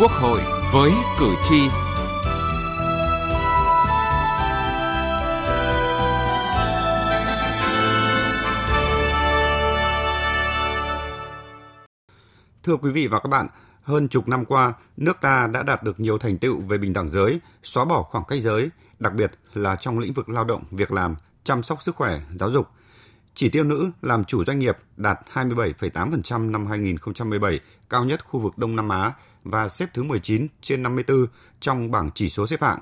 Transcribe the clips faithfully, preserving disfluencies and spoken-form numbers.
Quốc hội với cử tri. Thưa quý vị và các bạn, hơn chục năm qua, nước ta đã đạt được nhiều thành tựu về bình đẳng giới, xóa bỏ khoảng cách giới, đặc biệt là trong lĩnh vực lao động, việc làm, chăm sóc sức khỏe, giáo dục. Chỉ tiêu nữ làm chủ doanh nghiệp đạt hai mươi bảy phẩy tám phần trăm năm hai không một bảy, cao nhất khu vực Đông Nam Á và xếp thứ mười chín trên năm mươi tư trong bảng chỉ số xếp hạng.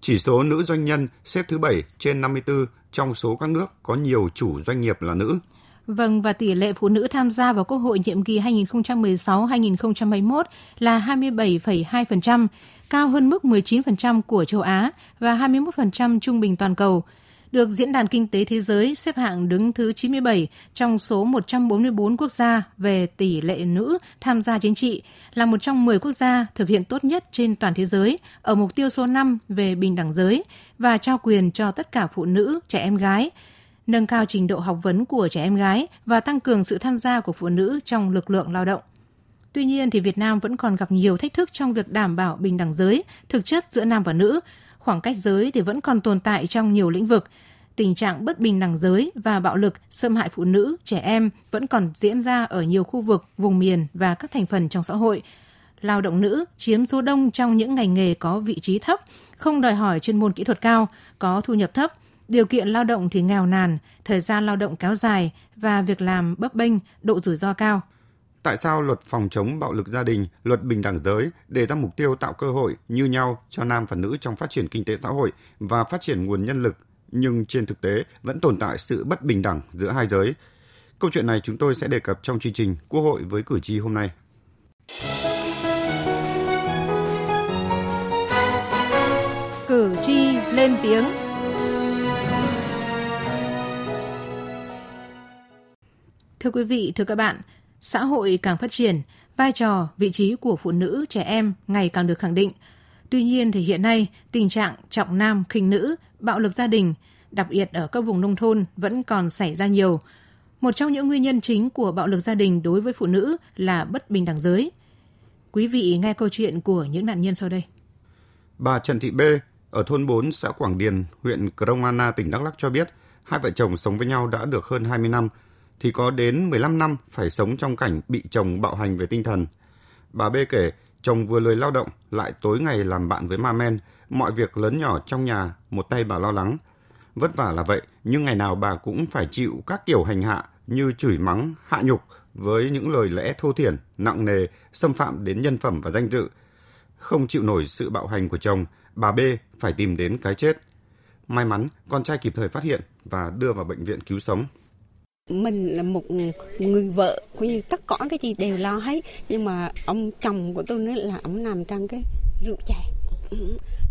Chỉ số nữ doanh nhân xếp thứ bảy trên năm mươi tư trong số các nước có nhiều chủ doanh nghiệp là nữ. Vâng, và tỷ lệ phụ nữ tham gia vào Quốc hội nhiệm kỳ hai nghìn không trăm mười sáu đến hai nghìn không trăm hai mươi mốt là hai mươi bảy phẩy hai phần trăm, cao hơn mức mười chín phần trăm của châu Á và hai mươi mốt phần trăm trung bình toàn cầu. Được Diễn đàn Kinh tế Thế giới xếp hạng đứng thứ chín mươi bảy trong số một trăm bốn mươi tư quốc gia về tỷ lệ nữ tham gia chính trị, là một trong mười quốc gia thực hiện tốt nhất trên toàn thế giới ở mục tiêu số năm về bình đẳng giới và trao quyền cho tất cả phụ nữ, trẻ em gái, nâng cao trình độ học vấn của trẻ em gái và tăng cường sự tham gia của phụ nữ trong lực lượng lao động. Tuy nhiên, thì Việt Nam vẫn còn gặp nhiều thách thức trong việc đảm bảo bình đẳng giới thực chất giữa nam và nữ. Khoảng cách giới thì vẫn còn tồn tại trong nhiều lĩnh vực. Tình trạng bất bình đẳng giới và bạo lực, xâm hại phụ nữ, trẻ em vẫn còn diễn ra ở nhiều khu vực, vùng miền và các thành phần trong xã hội. Lao động nữ chiếm số đông trong những ngành nghề có vị trí thấp, không đòi hỏi chuyên môn kỹ thuật cao, có thu nhập thấp. Điều kiện lao động thì nghèo nàn, thời gian lao động kéo dài và việc làm bấp bênh, độ rủi ro cao. Tại sao luật phòng chống bạo lực gia đình, luật bình đẳng giới đề ra mục tiêu tạo cơ hội như nhau cho nam và nữ trong phát triển kinh tế xã hội và phát triển nguồn nhân lực, nhưng trên thực tế vẫn tồn tại sự bất bình đẳng giữa hai giới? Câu chuyện này chúng tôi sẽ đề cập trong chương trình Quốc hội với cử tri hôm nay. Cử tri lên tiếng. Thưa quý vị, thưa các bạn, xã hội càng phát triển, vai trò, vị trí của phụ nữ, trẻ em ngày càng được khẳng định. Tuy nhiên, thì hiện nay, tình trạng trọng nam khinh nữ, bạo lực gia đình, đặc biệt ở các vùng nông thôn vẫn còn xảy ra nhiều. Một trong những nguyên nhân chính của bạo lực gia đình đối với phụ nữ là bất bình đẳng giới. Quý vị nghe câu chuyện của những nạn nhân sau đây. Bà Trần Thị B. ở thôn bốn, xã Quảng Điền, huyện Krông Ana, tỉnh Đắk Lắk cho biết, hai vợ chồng sống với nhau đã được hơn hai mươi năm. Thì có đến mười lăm năm phải sống trong cảnh bị chồng bạo hành về tinh thần. Bà B kể, chồng vừa lười lao động, lại tối ngày làm bạn với ma men, mọi việc lớn nhỏ trong nhà, một tay bà lo lắng. Vất vả là vậy, nhưng ngày nào bà cũng phải chịu các kiểu hành hạ như chửi mắng, hạ nhục với những lời lẽ thô thiển, nặng nề, xâm phạm đến nhân phẩm và danh dự. Không chịu nổi sự bạo hành của chồng, bà B phải tìm đến cái chết. May mắn, con trai kịp thời phát hiện và đưa vào bệnh viện cứu sống. Mình là một người vợ, cũng như tất cả cái gì đều lo hết, nhưng mà ông chồng của tôi nói là ông nằm trong cái rượu chè.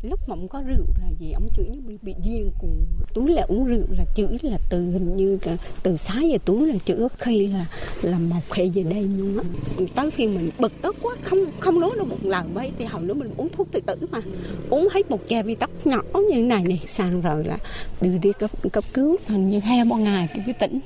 Lúc mà ông có rượu là gì, ông chửi như bị, bị điên cùng. Túi là uống rượu là chửi là từ hình như là, từ sáng giờ túi là chửi khi là là một khi về đây luôn á. Tới khi mình bực tức quá, không không nói được một lời mấy thì hầu nữa mình uống thuốc tự tử mà. Uống hết một chai vi tắc nhỏ như này này, sang rồi là đưa đi cấp cấp cứu hình như hai ba ngày cái tỉnh.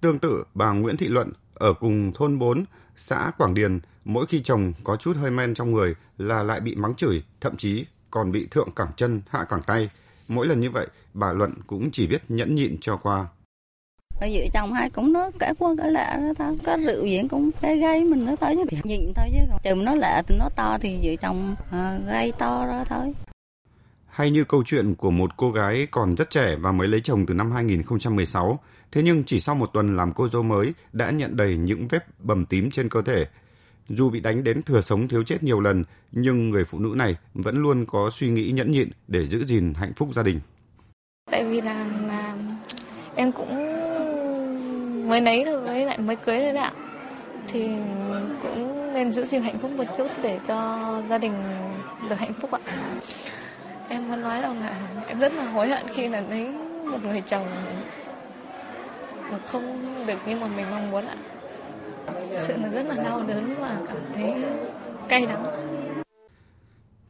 Tương tự, bà Nguyễn Thị Luận ở cùng thôn bốn, xã Quảng Điền, mỗi khi chồng có chút hơi men trong người là lại bị mắng chửi, thậm chí còn bị thượng cẳng chân, hạ cẳng tay. Mỗi lần như vậy, bà Luận cũng chỉ biết nhẫn nhịn cho qua. Bây giờ chồng hai cũng nói cái quân cái lạ đó thôi, có rượu gì cũng gây gây mình nó thôi chứ nhịn thôi chứ chồng nó lạ thì nó to thì vợ chồng gây to đó thôi. Hay như câu chuyện của một cô gái còn rất trẻ và mới lấy chồng từ năm hai nghìn không trăm mười sáu, thế nhưng chỉ sau một tuần làm cô dâu mới đã nhận đầy những vết bầm tím trên cơ thể. Dù bị đánh đến thừa sống thiếu chết nhiều lần, nhưng người phụ nữ này vẫn luôn có suy nghĩ nhẫn nhịn để giữ gìn hạnh phúc gia đình. Tại vì là, là em cũng mới lấy thôi, với lại mới cưới thôi đấy ạ. Thì cũng nên giữ gìn hạnh phúc một chút để cho gia đình được hạnh phúc ạ. Em muốn nói rằng là em rất là hối hận khi là lấy một người chồng mà không được như mà mình mong muốn ạ. Sự nó rất là đau đớn và cảm thấy cay đắng.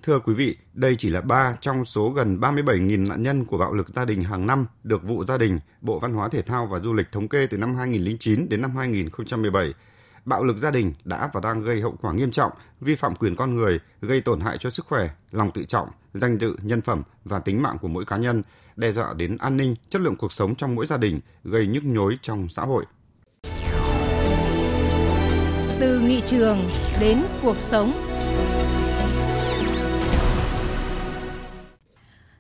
Thưa quý vị, đây chỉ là ba trong số gần ba mươi bảy nghìn nạn nhân của bạo lực gia đình hàng năm được Vụ Gia đình, Bộ Văn hóa Thể thao và Du lịch thống kê từ năm hai nghìn không trăm lẻ chín đến năm hai nghìn không trăm mười bảy. bạo lực gia đình đã và đang gây hậu quả nghiêm trọng, vi phạm quyền con người, gây tổn hại cho sức khỏe, lòng tự trọng, danh dự, nhân phẩm và tính mạng của mỗi cá nhân, đe dọa đến an ninh, chất lượng cuộc sống trong mỗi gia đình, gây nhức nhối trong xã hội. Từ nghị trường đến cuộc sống.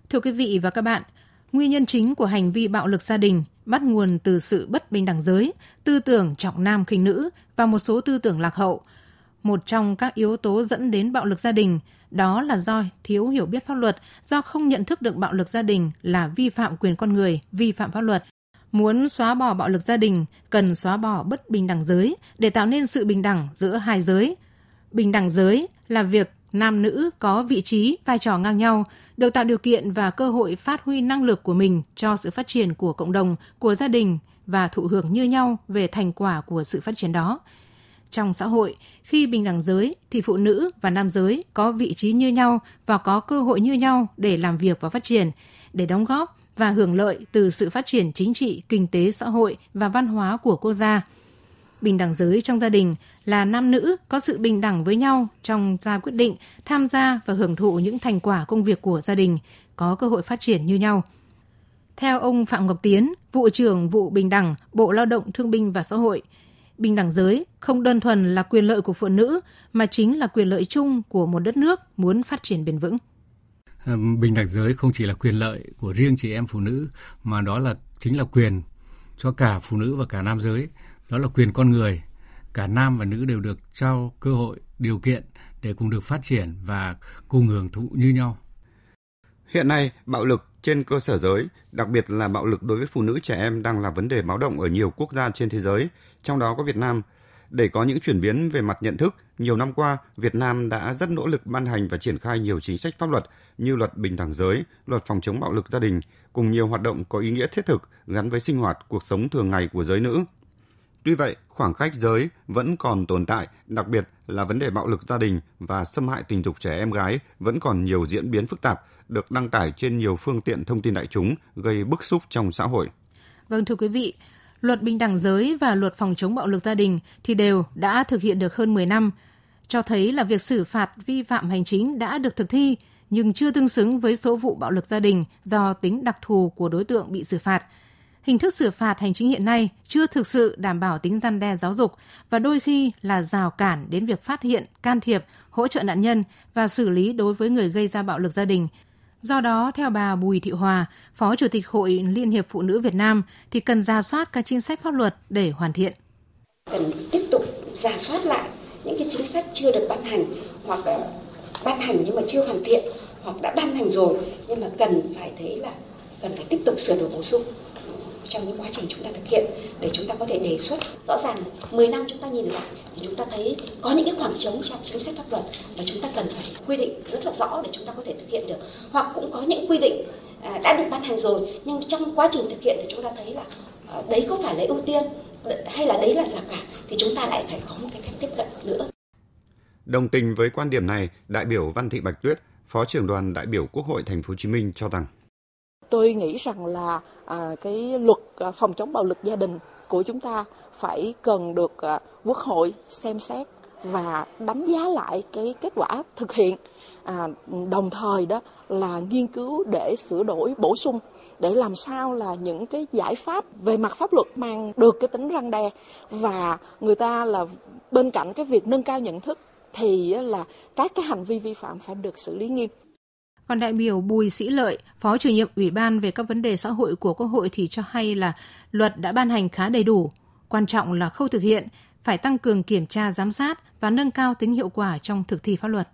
Thưa quý vị và các bạn, nguyên nhân chính của hành vi bạo lực gia đình bắt nguồn từ sự bất bình đẳng giới, tư tưởng trọng nam khinh nữ và một số tư tưởng lạc hậu. Một trong các yếu tố dẫn đến bạo lực gia đình đó là do thiếu hiểu biết pháp luật, do không nhận thức được bạo lực gia đình là vi phạm quyền con người, vi phạm pháp luật. Muốn xóa bỏ bạo lực gia đình, cần xóa bỏ bất bình đẳng giới để tạo nên sự bình đẳng giữa hai giới. Bình đẳng giới là việc nam nữ có vị trí, vai trò ngang nhau, được tạo điều kiện và cơ hội phát huy năng lực của mình cho sự phát triển của cộng đồng, của gia đình và thụ hưởng như nhau về thành quả của sự phát triển đó. Trong xã hội, khi bình đẳng giới thì phụ nữ và nam giới có vị trí như nhau và có cơ hội như nhau để làm việc và phát triển, để đóng góp và hưởng lợi từ sự phát triển chính trị, kinh tế, xã hội và văn hóa của quốc gia. Bình đẳng giới trong gia đình là nam nữ có sự bình đẳng với nhau trong ra quyết định, tham gia và hưởng thụ những thành quả công việc của gia đình, có cơ hội phát triển như nhau. Theo ông Phạm Ngọc Tiến, vụ trưởng vụ bình đẳng, Bộ Lao động Thương binh và Xã hội, bình đẳng giới không đơn thuần là quyền lợi của phụ nữ mà chính là quyền lợi chung của một đất nước muốn phát triển bền vững. Bình đẳng giới không chỉ là quyền lợi của riêng chị em phụ nữ mà đó là chính là quyền cho cả phụ nữ và cả nam giới. Đó là quyền con người, cả nam và nữ đều được trao cơ hội, điều kiện để cùng được phát triển và cùng hưởng thụ như nhau. Hiện nay, bạo lực trên cơ sở giới, đặc biệt là bạo lực đối với phụ nữ trẻ em đang là vấn đề báo động ở nhiều quốc gia trên thế giới, trong đó có Việt Nam. Để có những chuyển biến về mặt nhận thức, nhiều năm qua, Việt Nam đã rất nỗ lực ban hành và triển khai nhiều chính sách pháp luật như luật bình đẳng giới, luật phòng chống bạo lực gia đình, cùng nhiều hoạt động có ý nghĩa thiết thực gắn với sinh hoạt, cuộc sống thường ngày của giới nữ. Tuy vậy, khoảng cách giới vẫn còn tồn tại, đặc biệt là vấn đề bạo lực gia đình và xâm hại tình dục trẻ em gái vẫn còn nhiều diễn biến phức tạp, được đăng tải trên nhiều phương tiện thông tin đại chúng, gây bức xúc trong xã hội. Vâng, thưa quý vị, luật bình đẳng giới và luật phòng chống bạo lực gia đình thì đều đã thực hiện được hơn mười năm, cho thấy là việc xử phạt vi phạm hành chính đã được thực thi nhưng chưa tương xứng với số vụ bạo lực gia đình do tính đặc thù của đối tượng bị xử phạt. Hình thức xử phạt hành chính hiện nay chưa thực sự đảm bảo tính răn đe giáo dục và đôi khi là rào cản đến việc phát hiện, can thiệp, hỗ trợ nạn nhân và xử lý đối với người gây ra bạo lực gia đình. Do đó, theo bà Bùi Thị Hòa, Phó Chủ tịch Hội Liên hiệp Phụ nữ Việt Nam, thì cần rà soát các chính sách pháp luật để hoàn thiện. Cần tiếp tục rà soát lại những cái chính sách chưa được ban hành hoặc ban hành nhưng mà chưa hoàn thiện hoặc đã ban hành rồi nhưng mà cần phải thấy là cần phải tiếp tục sửa đổi bổ sung trong những quá trình chúng ta thực hiện để chúng ta có thể đề xuất. Rõ ràng mười năm chúng ta nhìn lại thì chúng ta thấy có những cái khoảng trống trong chính sách pháp luật và chúng ta cần phải quy định rất là rõ để chúng ta có thể thực hiện được. Hoặc cũng có những quy định đã được ban hành rồi nhưng trong quá trình thực hiện thì chúng ta thấy là đấy có phải là ưu tiên hay là đấy là rào cản thì chúng ta lại phải có một cái cách tiếp cận nữa. Đồng tình với quan điểm này, đại biểu Văn Thị Bạch Tuyết, Phó trưởng đoàn đại biểu Quốc hội Thành phố Hồ Chí Minh cho rằng tôi nghĩ rằng là à, cái luật phòng chống bạo lực gia đình của chúng ta phải cần được à, Quốc hội xem xét và đánh giá lại cái kết quả thực hiện, à, đồng thời đó là nghiên cứu để sửa đổi bổ sung để làm sao là những cái giải pháp về mặt pháp luật mang được cái tính răn đe và người ta là bên cạnh cái việc nâng cao nhận thức thì là các cái hành vi vi phạm phải được xử lý nghiêm. Còn đại biểu Bùi Sĩ Lợi, Phó chủ nhiệm Ủy ban về các vấn đề xã hội của Quốc hội thì cho hay là luật đã ban hành khá đầy đủ, quan trọng là khâu thực hiện, phải tăng cường kiểm tra giám sát và nâng cao tính hiệu quả trong thực thi pháp luật.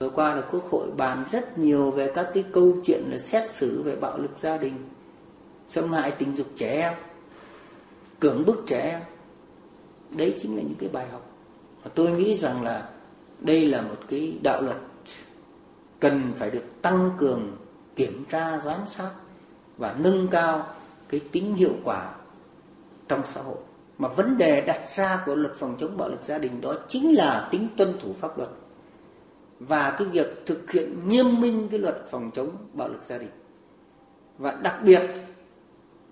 Vừa qua là Quốc hội bàn rất nhiều về các cái câu chuyện là xét xử về bạo lực gia đình, xâm hại tình dục trẻ em, cưỡng bức trẻ em. Đấy chính là những cái bài học. Và tôi nghĩ rằng là đây là một cái đạo luật cần phải được tăng cường kiểm tra, giám sát và nâng cao cái tính hiệu quả trong xã hội. Mà vấn đề đặt ra của luật phòng chống bạo lực gia đình đó chính là tính tuân thủ pháp luật và cái việc thực hiện nghiêm minh cái luật phòng chống bạo lực gia đình. Và đặc biệt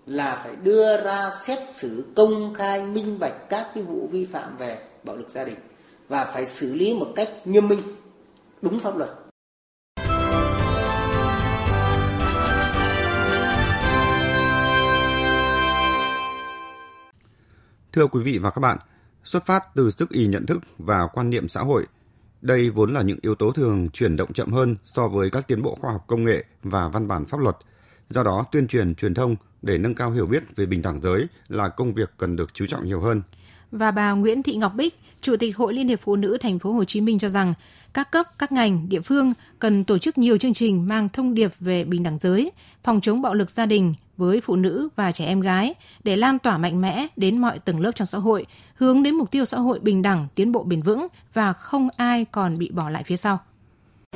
là phải đưa ra xét xử công khai minh bạch các cái vụ vi phạm về bạo lực gia đình và phải xử lý một cách nghiêm minh, đúng pháp luật. Thưa quý vị và các bạn, xuất phát từ sức ì nhận thức và quan niệm xã hội, đây vốn là những yếu tố thường chuyển động chậm hơn so với các tiến bộ khoa học công nghệ và văn bản pháp luật. Do đó, tuyên truyền, truyền thông để nâng cao hiểu biết về bình đẳng giới là công việc cần được chú trọng nhiều hơn. Và bà Nguyễn Thị Ngọc Bích, Chủ tịch Hội Liên hiệp Phụ nữ Thành phố Hồ Chí Minh cho rằng, các cấp, các ngành, địa phương cần tổ chức nhiều chương trình mang thông điệp về bình đẳng giới, phòng chống bạo lực gia đình với phụ nữ và trẻ em gái để lan tỏa mạnh mẽ đến mọi tầng lớp trong xã hội, hướng đến mục tiêu xã hội bình đẳng, tiến bộ bền vững và không ai còn bị bỏ lại phía sau.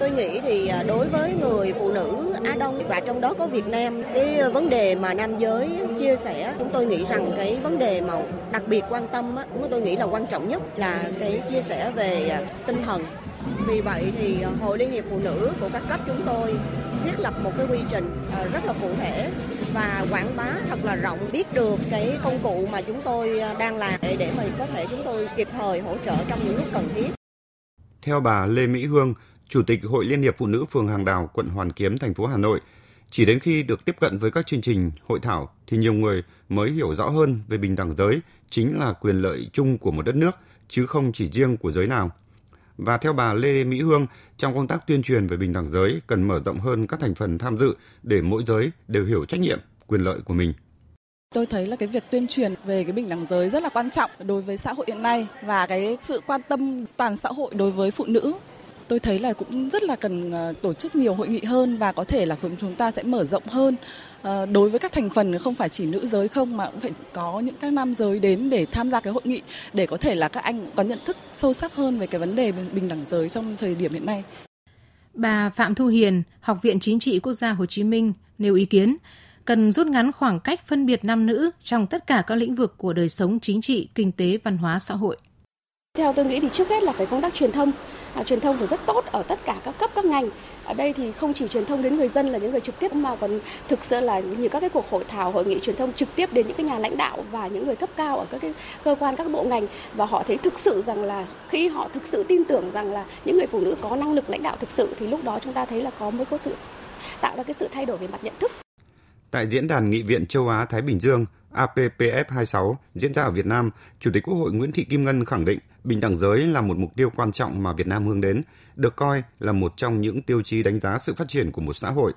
Tôi nghĩ thì đối với người phụ nữ Á Đông và trong đó có Việt Nam, cái vấn đề mà nam giới chia sẻ, chúng tôi nghĩ rằng cái vấn đề mà đặc biệt quan tâm, chúng tôi nghĩ là quan trọng nhất là cái chia sẻ về tinh thần. Vì vậy thì Hội Liên hiệp Phụ nữ của các cấp chúng tôi thiết lập một cái quy trình rất là cụ thể và quảng bá thật là rộng, biết được cái công cụ mà chúng tôi đang làm để mà có thể chúng tôi kịp thời hỗ trợ trong những lúc cần thiết. Theo bà Lê Mỹ Hương, Chủ tịch Hội Liên hiệp Phụ nữ phường Hàng Đào, quận Hoàn Kiếm, thành phố Hà Nội, chỉ đến khi được tiếp cận với các chương trình, hội thảo thì nhiều người mới hiểu rõ hơn về bình đẳng giới chính là quyền lợi chung của một đất nước chứ không chỉ riêng của giới nào. Và theo bà Lê Mỹ Hương, trong công tác tuyên truyền về bình đẳng giới cần mở rộng hơn các thành phần tham dự để mỗi giới đều hiểu trách nhiệm, quyền lợi của mình. Tôi thấy là cái việc tuyên truyền về cái bình đẳng giới rất là quan trọng đối với xã hội hiện nay và cái sự quan tâm toàn xã hội đối với phụ nữ. Tôi thấy là cũng rất là cần tổ chức nhiều hội nghị hơn và có thể là chúng ta sẽ mở rộng hơn đối với các thành phần, không phải chỉ nữ giới không mà cũng phải có những các nam giới đến để tham gia cái hội nghị để có thể là các anh có nhận thức sâu sắc hơn về cái vấn đề bình đẳng giới trong thời điểm hiện nay. Bà Phạm Thu Hiền, Học viện Chính trị Quốc gia Hồ Chí Minh nêu ý kiến cần rút ngắn khoảng cách phân biệt nam nữ trong tất cả các lĩnh vực của đời sống chính trị, kinh tế, văn hóa, xã hội. Theo tôi nghĩ thì trước hết là phải công tác truyền thông. À, truyền thông phải rất tốt ở tất cả các cấp, các ngành. Ở đây thì không chỉ truyền thông đến người dân là những người trực tiếp mà còn thực sự là nhiều các cái cuộc hội thảo, hội nghị truyền thông trực tiếp đến những cái nhà lãnh đạo và những người cấp cao ở các cái cơ quan, các bộ ngành. Và họ thấy thực sự rằng là khi họ thực sự tin tưởng rằng là những người phụ nữ có năng lực lãnh đạo thực sự thì lúc đó chúng ta thấy là có mới có sự tạo ra cái sự thay đổi về mặt nhận thức. Tại Diễn đàn Nghị viện Châu Á-Thái Bình Dương A P P F hai mươi sáu diễn ra ở Việt Nam, Chủ tịch Quốc hội Nguyễn Thị Kim Ngân khẳng định bình đẳng giới là một mục tiêu quan trọng mà Việt Nam hướng đến, được coi là một trong những tiêu chí đánh giá sự phát triển của một xã hội.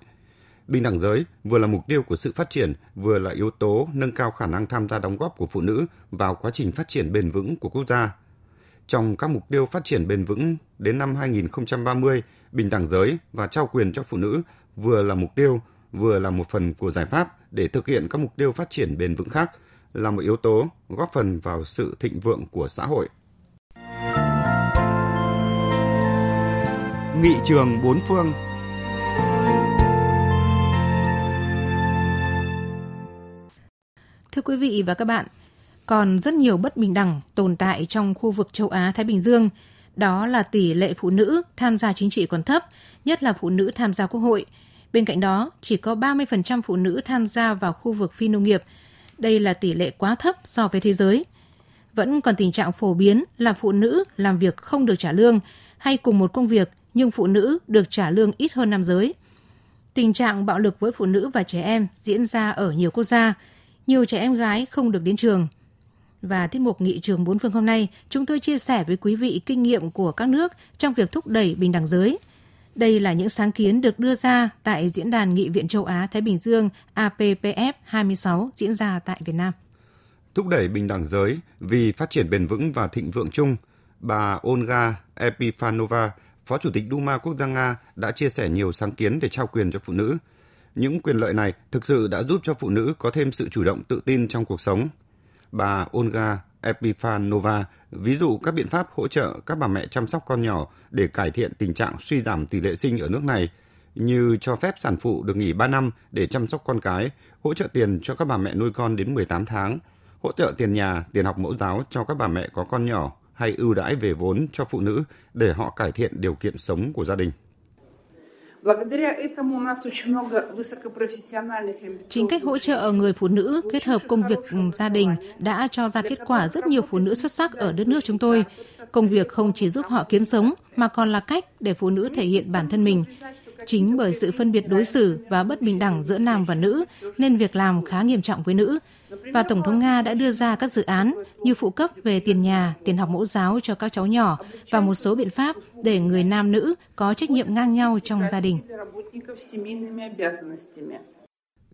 Bình đẳng giới vừa là mục tiêu của sự phát triển, vừa là yếu tố nâng cao khả năng tham gia đóng góp của phụ nữ vào quá trình phát triển bền vững của quốc gia. Trong các mục tiêu phát triển bền vững đến năm hai không ba không, bình đẳng giới và trao quyền cho phụ nữ vừa là mục tiêu, vừa là một phần của giải pháp để thực hiện các mục tiêu phát triển bền vững khác, là một yếu tố góp phần vào sự thịnh vượng của xã hội. Nghị trường bốn phương. Thưa quý vị và các bạn, còn rất nhiều bất bình đẳng tồn tại trong khu vực châu Á-Thái Bình Dương. Đó là tỷ lệ phụ nữ tham gia chính trị còn thấp, nhất là phụ nữ tham gia quốc hội. Bên cạnh đó, chỉ có ba mươi phần trăm phụ nữ tham gia vào khu vực phi nông nghiệp. Đây là tỷ lệ quá thấp so với thế giới. Vẫn còn tình trạng phổ biến là phụ nữ làm việc không được trả lương hay cùng một công việc nhưng phụ nữ được trả lương ít hơn nam giới. Tình trạng bạo lực với phụ nữ và trẻ em diễn ra ở nhiều quốc gia. Nhiều trẻ em gái không được đến trường. Và tiết mục Nghị trường bốn phương hôm nay, chúng tôi chia sẻ với quý vị kinh nghiệm của các nước trong việc thúc đẩy bình đẳng giới. Đây là những sáng kiến được đưa ra tại Diễn đàn Nghị viện Châu Á-Thái Bình Dương A P P F hai mươi sáu diễn ra tại Việt Nam. Thúc đẩy bình đẳng giới vì phát triển bền vững và thịnh vượng chung, bà Olga Epifanova, Phó Chủ tịch Duma Quốc gia Nga đã chia sẻ nhiều sáng kiến để trao quyền cho phụ nữ. Những quyền lợi này thực sự đã giúp cho phụ nữ có thêm sự chủ động tự tin trong cuộc sống. Bà Olga Epifanova ví dụ các biện pháp hỗ trợ các bà mẹ chăm sóc con nhỏ để cải thiện tình trạng suy giảm tỷ lệ sinh ở nước này, như cho phép sản phụ được nghỉ ba năm để chăm sóc con cái, hỗ trợ tiền cho các bà mẹ nuôi con đến mười tám tháng, hỗ trợ tiền nhà, tiền học mẫu giáo cho các bà mẹ có con nhỏ hay ưu đãi về vốn cho phụ nữ để họ cải thiện điều kiện sống của gia đình. Chính cách hỗ trợ người phụ nữ kết hợp công việc gia đình đã cho ra kết quả rất nhiều phụ nữ xuất sắc ở đất nước chúng tôi. Công việc không chỉ giúp họ kiếm sống mà còn là cách để phụ nữ thể hiện bản thân mình. Chính bởi sự phân biệt đối xử và bất bình đẳng giữa nam và nữ nên việc làm khá nghiêm trọng với nữ. Và Tổng thống Nga đã đưa ra các dự án như phụ cấp về tiền nhà, tiền học mẫu giáo cho các cháu nhỏ và một số biện pháp để người nam nữ có trách nhiệm ngang nhau trong gia đình.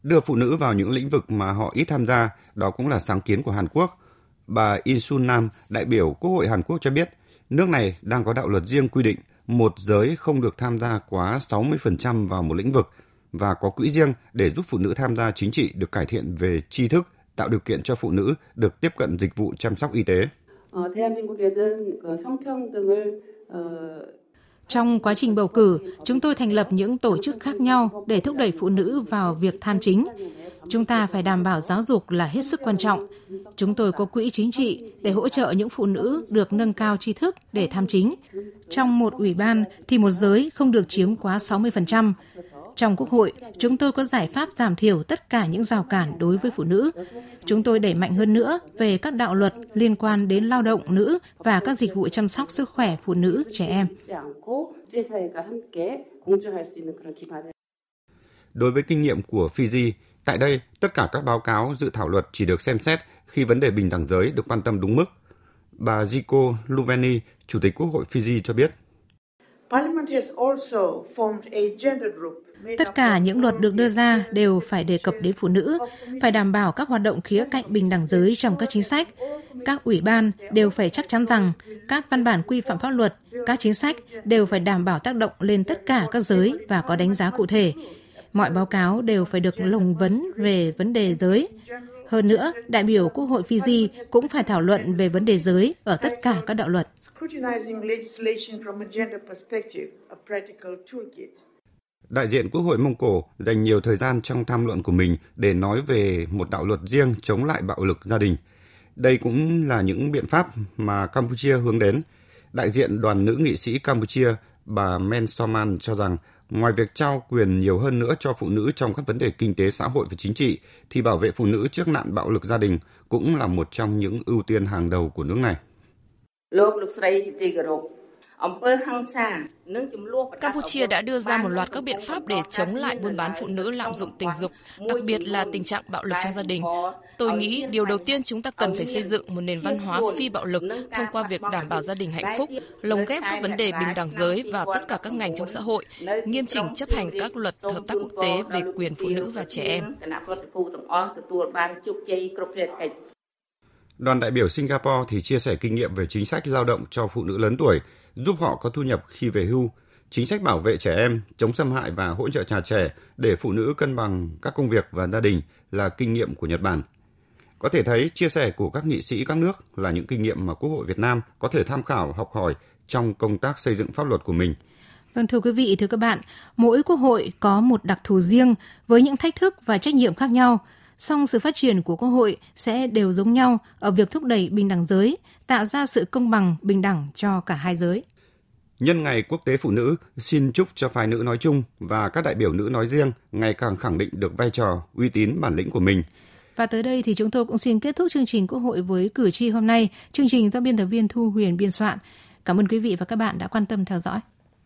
Đưa phụ nữ vào những lĩnh vực mà họ ít tham gia, đó cũng là sáng kiến của Hàn Quốc. Bà In-sun Nam, đại biểu Quốc hội Hàn Quốc cho biết, nước này đang có đạo luật riêng quy định một giới không được tham gia quá sáu mươi phần trăm vào một lĩnh vực và có quỹ riêng để giúp phụ nữ tham gia chính trị được cải thiện về tri thức, tạo điều kiện cho phụ nữ được tiếp cận dịch vụ chăm sóc y tế. Trong quá trình bầu cử, chúng tôi thành lập những tổ chức khác nhau để thúc đẩy phụ nữ vào việc tham chính. Chúng ta phải đảm bảo giáo dục là hết sức quan trọng. Chúng tôi có quỹ chính trị để hỗ trợ những phụ nữ được nâng cao tri thức để tham chính. Trong một ủy ban thì một giới không được chiếm quá sáu mươi phần trăm. Trong Quốc hội, chúng tôi có giải pháp giảm thiểu tất cả những rào cản đối với phụ nữ. Chúng tôi đẩy mạnh hơn nữa về các đạo luật liên quan đến lao động nữ và các dịch vụ chăm sóc sức khỏe phụ nữ, trẻ em. Đối với kinh nghiệm của Fiji, tại đây, tất cả các báo cáo dự thảo luật chỉ được xem xét khi vấn đề bình đẳng giới được quan tâm đúng mức. Bà Jiko Luveni, Chủ tịch Quốc hội Fiji cho biết. Tất cả những luật được đưa ra đều phải đề cập đến phụ nữ, phải đảm bảo các hoạt động khía cạnh bình đẳng giới trong các chính sách. Các ủy ban đều phải chắc chắn rằng các văn bản quy phạm pháp luật, các chính sách đều phải đảm bảo tác động lên tất cả các giới và có đánh giá cụ thể. Mọi báo cáo đều phải được lồng vấn về vấn đề giới. Hơn nữa, đại biểu Quốc hội Fiji cũng phải thảo luận về vấn đề giới ở tất cả các đạo luật. Đại diện Quốc hội Mông Cổ dành nhiều thời gian trong tham luận của mình để nói về một đạo luật riêng chống lại bạo lực gia đình. Đây cũng là những biện pháp mà Campuchia hướng đến. Đại diện đoàn nữ nghị sĩ Campuchia, bà Men Soman cho rằng, ngoài việc trao quyền nhiều hơn nữa cho phụ nữ trong các vấn đề kinh tế, xã hội và chính trị, thì bảo vệ phụ nữ trước nạn bạo lực gia đình cũng là một trong những ưu tiên hàng đầu của nước này. Campuchia đã đưa ra một loạt các biện pháp để chống lại buôn bán phụ nữ lạm dụng tình dục, đặc biệt là tình trạng bạo lực trong gia đình. Tôi nghĩ điều đầu tiên chúng ta cần phải xây dựng một nền văn hóa phi bạo lực thông qua việc đảm bảo gia đình hạnh phúc, lồng ghép các vấn đề bình đẳng giới vào tất cả các ngành trong xã hội, nghiêm chỉnh chấp hành các luật hợp tác quốc tế về quyền phụ nữ và trẻ em. Đoàn đại biểu Singapore thì chia sẻ kinh nghiệm về chính sách lao động cho phụ nữ lớn tuổi, giúp họ có thu nhập khi về hưu, chính sách bảo vệ trẻ em, chống xâm hại và hỗ trợ nhà trẻ để phụ nữ cân bằng các công việc và gia đình là kinh nghiệm của Nhật Bản. Có thể thấy, chia sẻ của các nghị sĩ các nước là những kinh nghiệm mà Quốc hội Việt Nam có thể tham khảo, học hỏi trong công tác xây dựng pháp luật của mình. Vâng, thưa quý vị, thưa các bạn, mỗi Quốc hội có một đặc thù riêng với những thách thức và trách nhiệm khác nhau. Song sự phát triển của Quốc hội sẽ đều giống nhau ở việc thúc đẩy bình đẳng giới, tạo ra sự công bằng, bình đẳng cho cả hai giới. Nhân ngày Quốc tế Phụ nữ, xin chúc cho phái nữ nói chung và các đại biểu nữ nói riêng ngày càng khẳng định được vai trò, uy tín, bản lĩnh của mình. Và tới đây thì chúng tôi cũng xin kết thúc chương trình Quốc hội với cử tri hôm nay, chương trình do biên tập viên Thu Huyền biên soạn. Cảm ơn quý vị và các bạn đã quan tâm theo dõi.